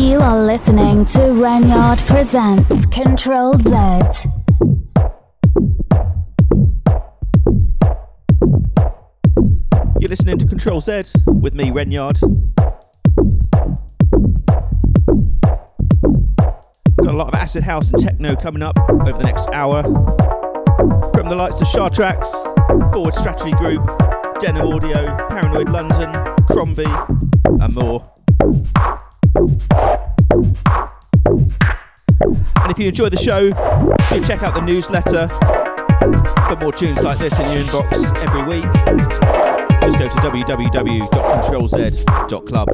You are listening to Renyard presents Control Z. You're listening to Control Z with me, Renyard. Got a lot of acid house and techno coming up over the next hour. From the likes of Schatrax, Forward Strategy Group, Denham Audio, Paranoid London, Cromby, and more. And if you enjoy the show, do check out the newsletter for more tunes like this in your inbox every week. Just go to www.controlz.club.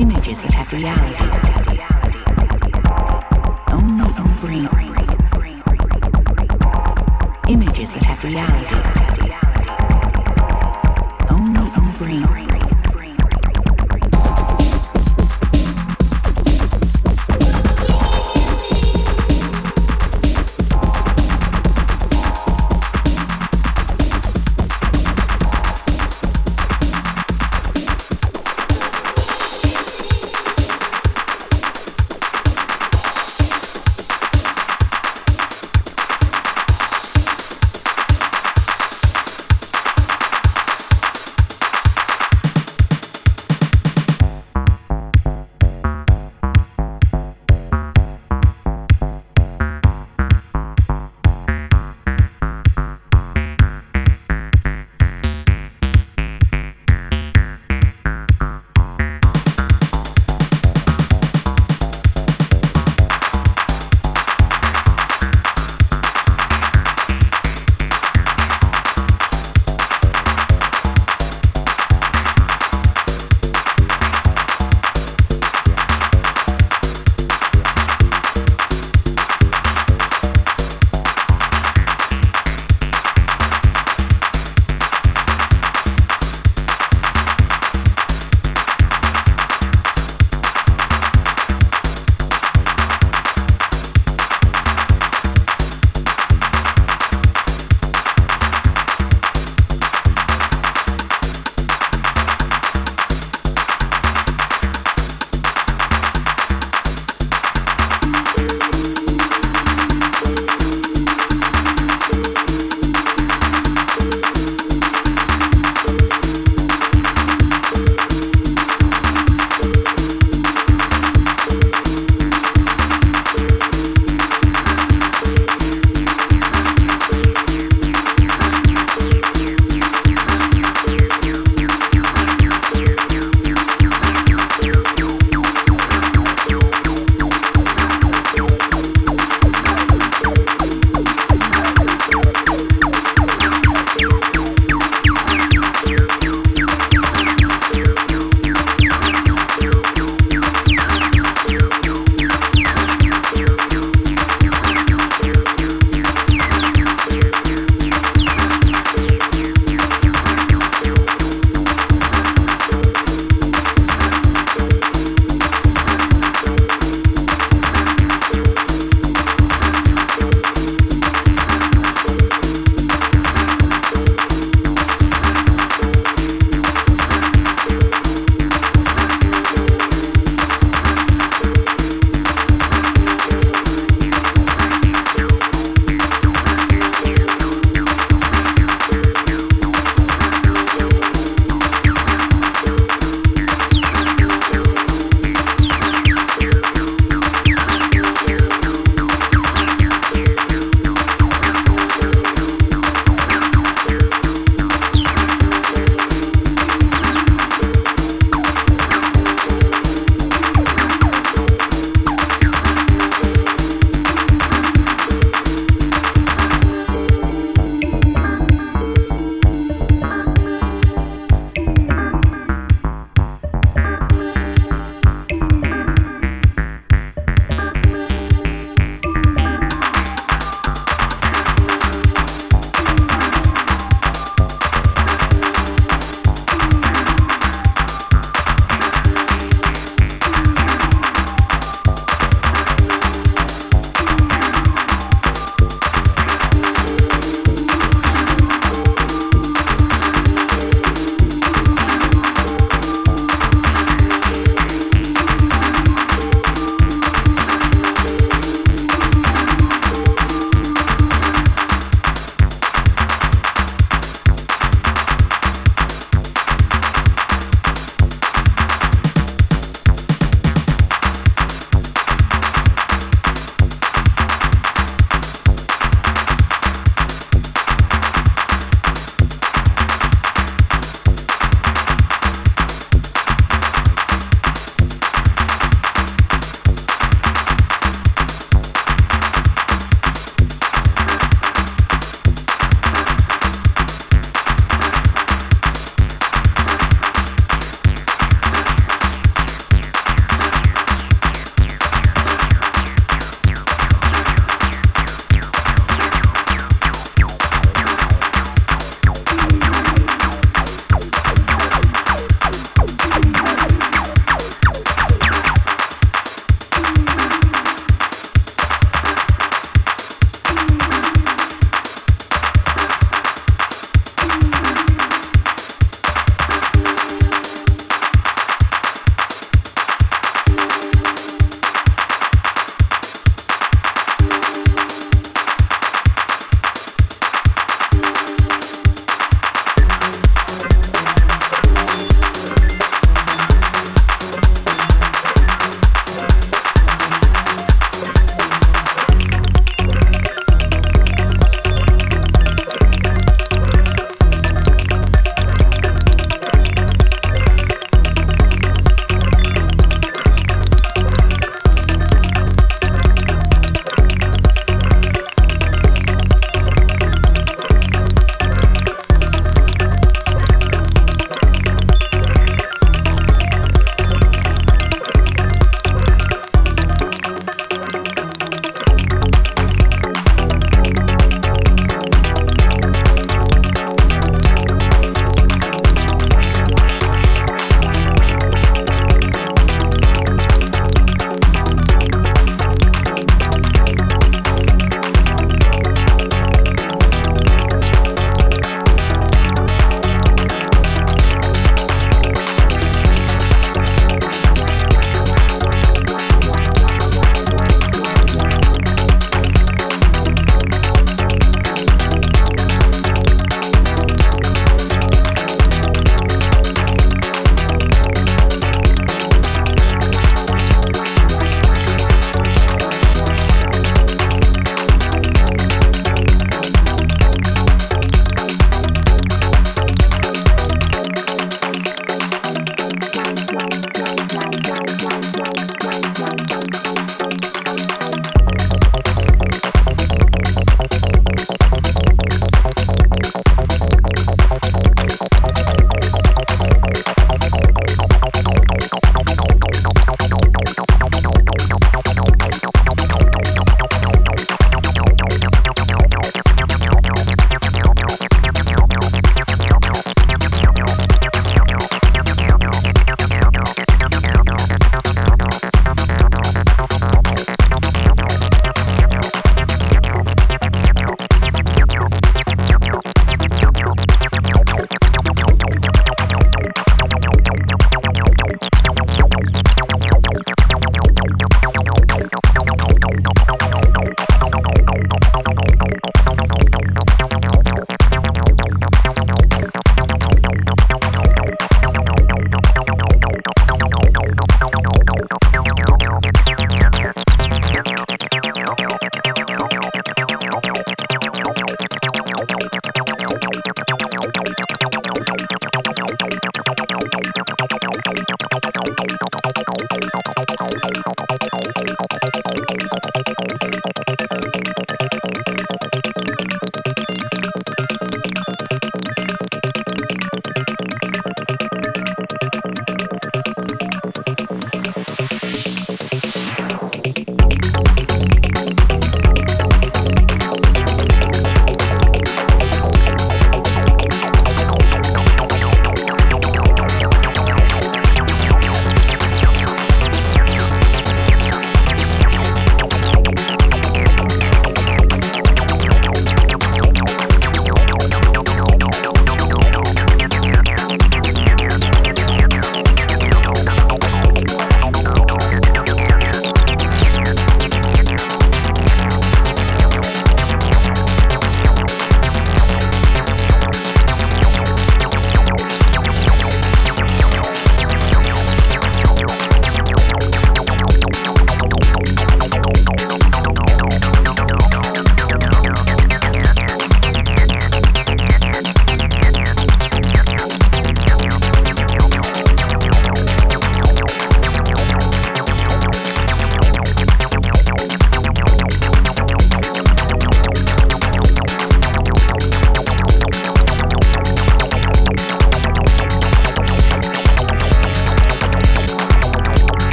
images that have reality. Only in the brain. Images that have reality. Only in the brain.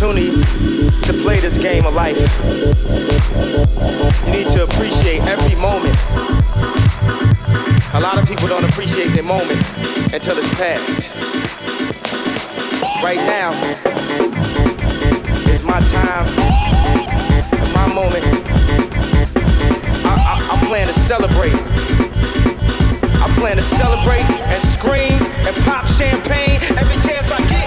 opportunity to play this game of life. You need to appreciate every moment. A lot of people don't appreciate their moment until it's past. Right now is my time, my moment. I plan to celebrate. I plan to celebrate and scream and pop champagne every chance I get.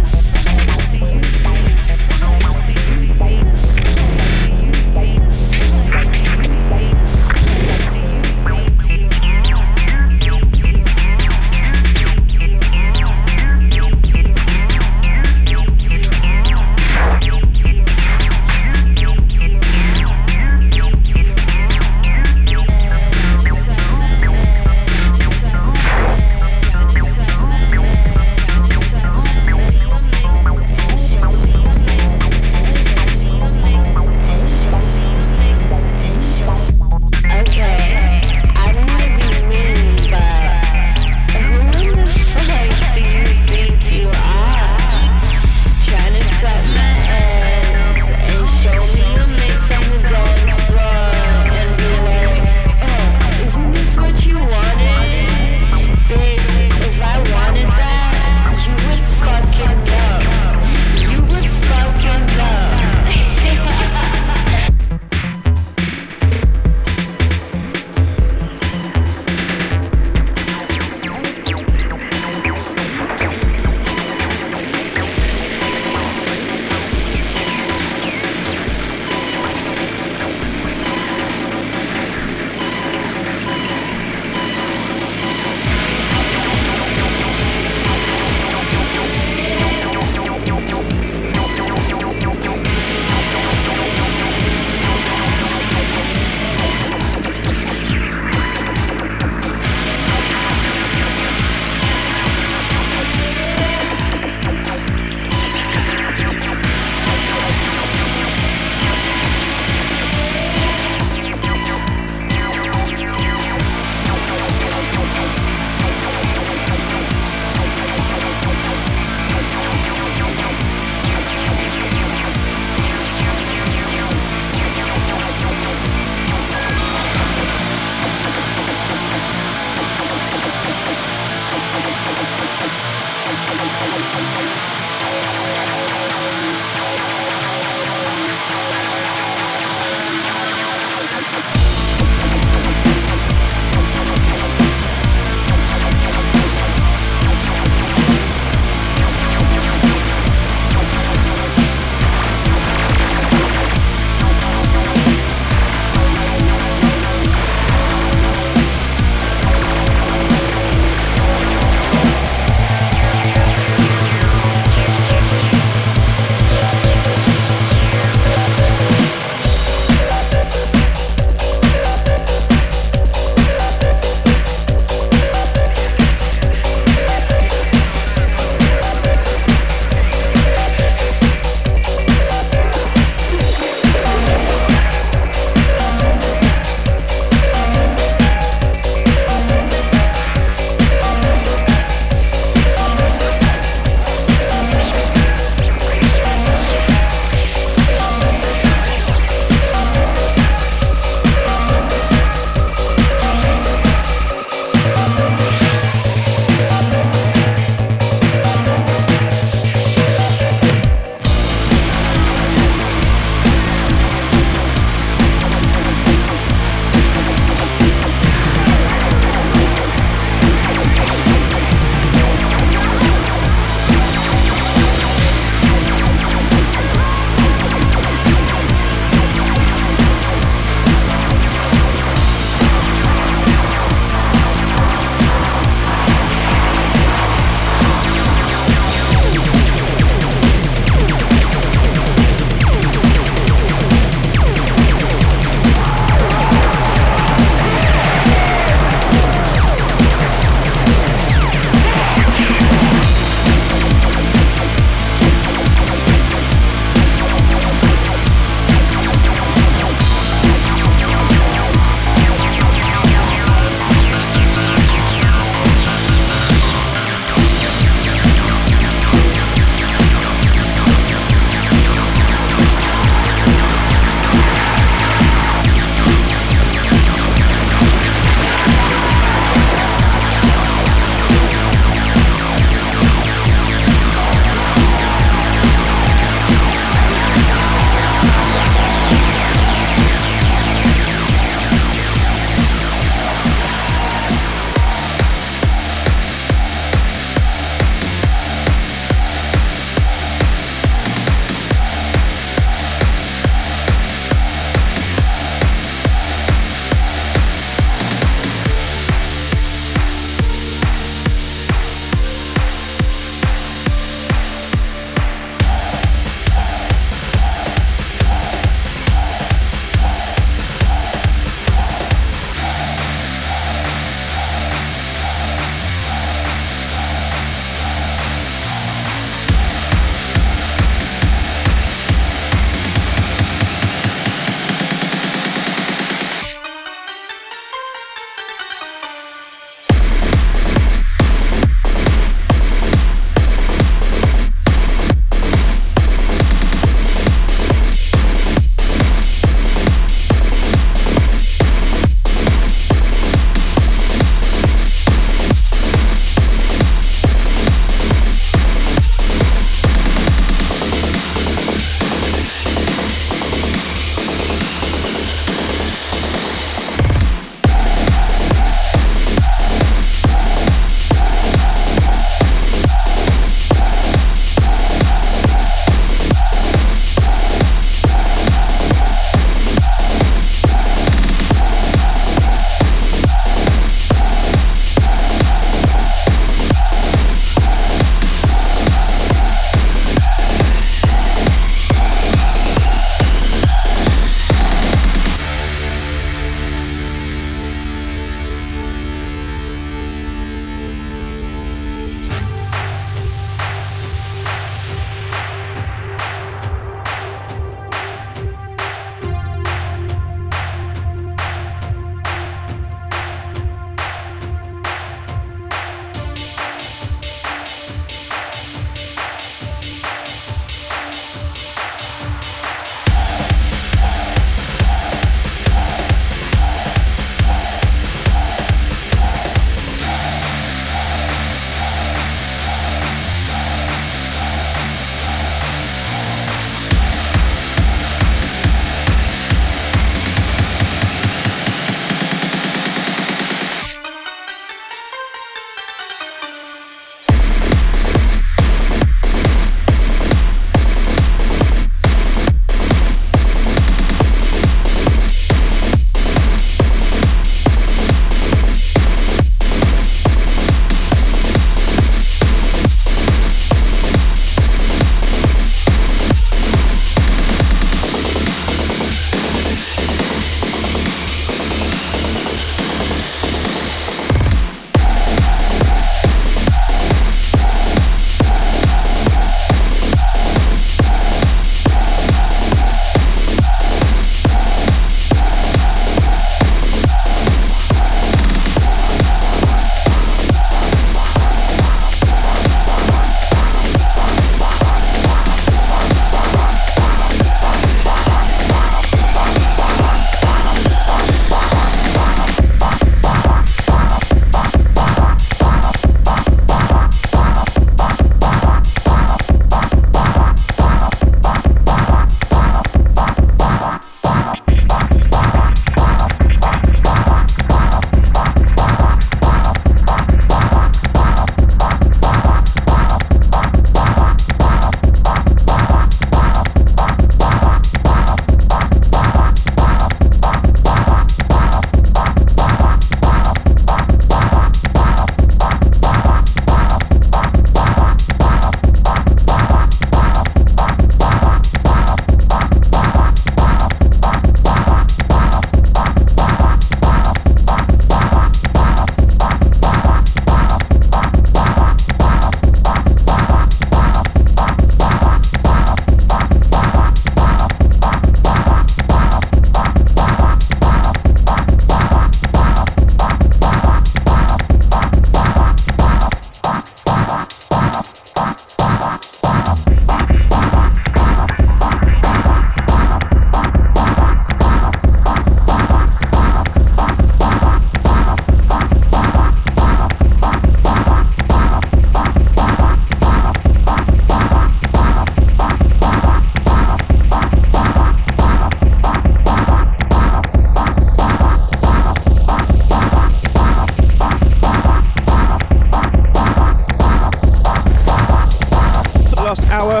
hour.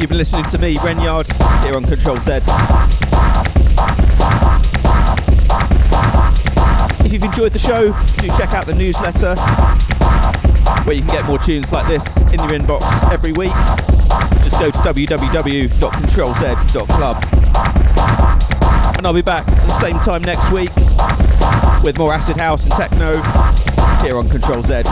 You've been listening to me, Renyard, here on Control Z. If you've enjoyed the show, do check out the newsletter, where you can get more tunes like this in your inbox every week. Just go to www.controlz.club. And I'll be back at the same time next week with more acid house and techno here on Control Z.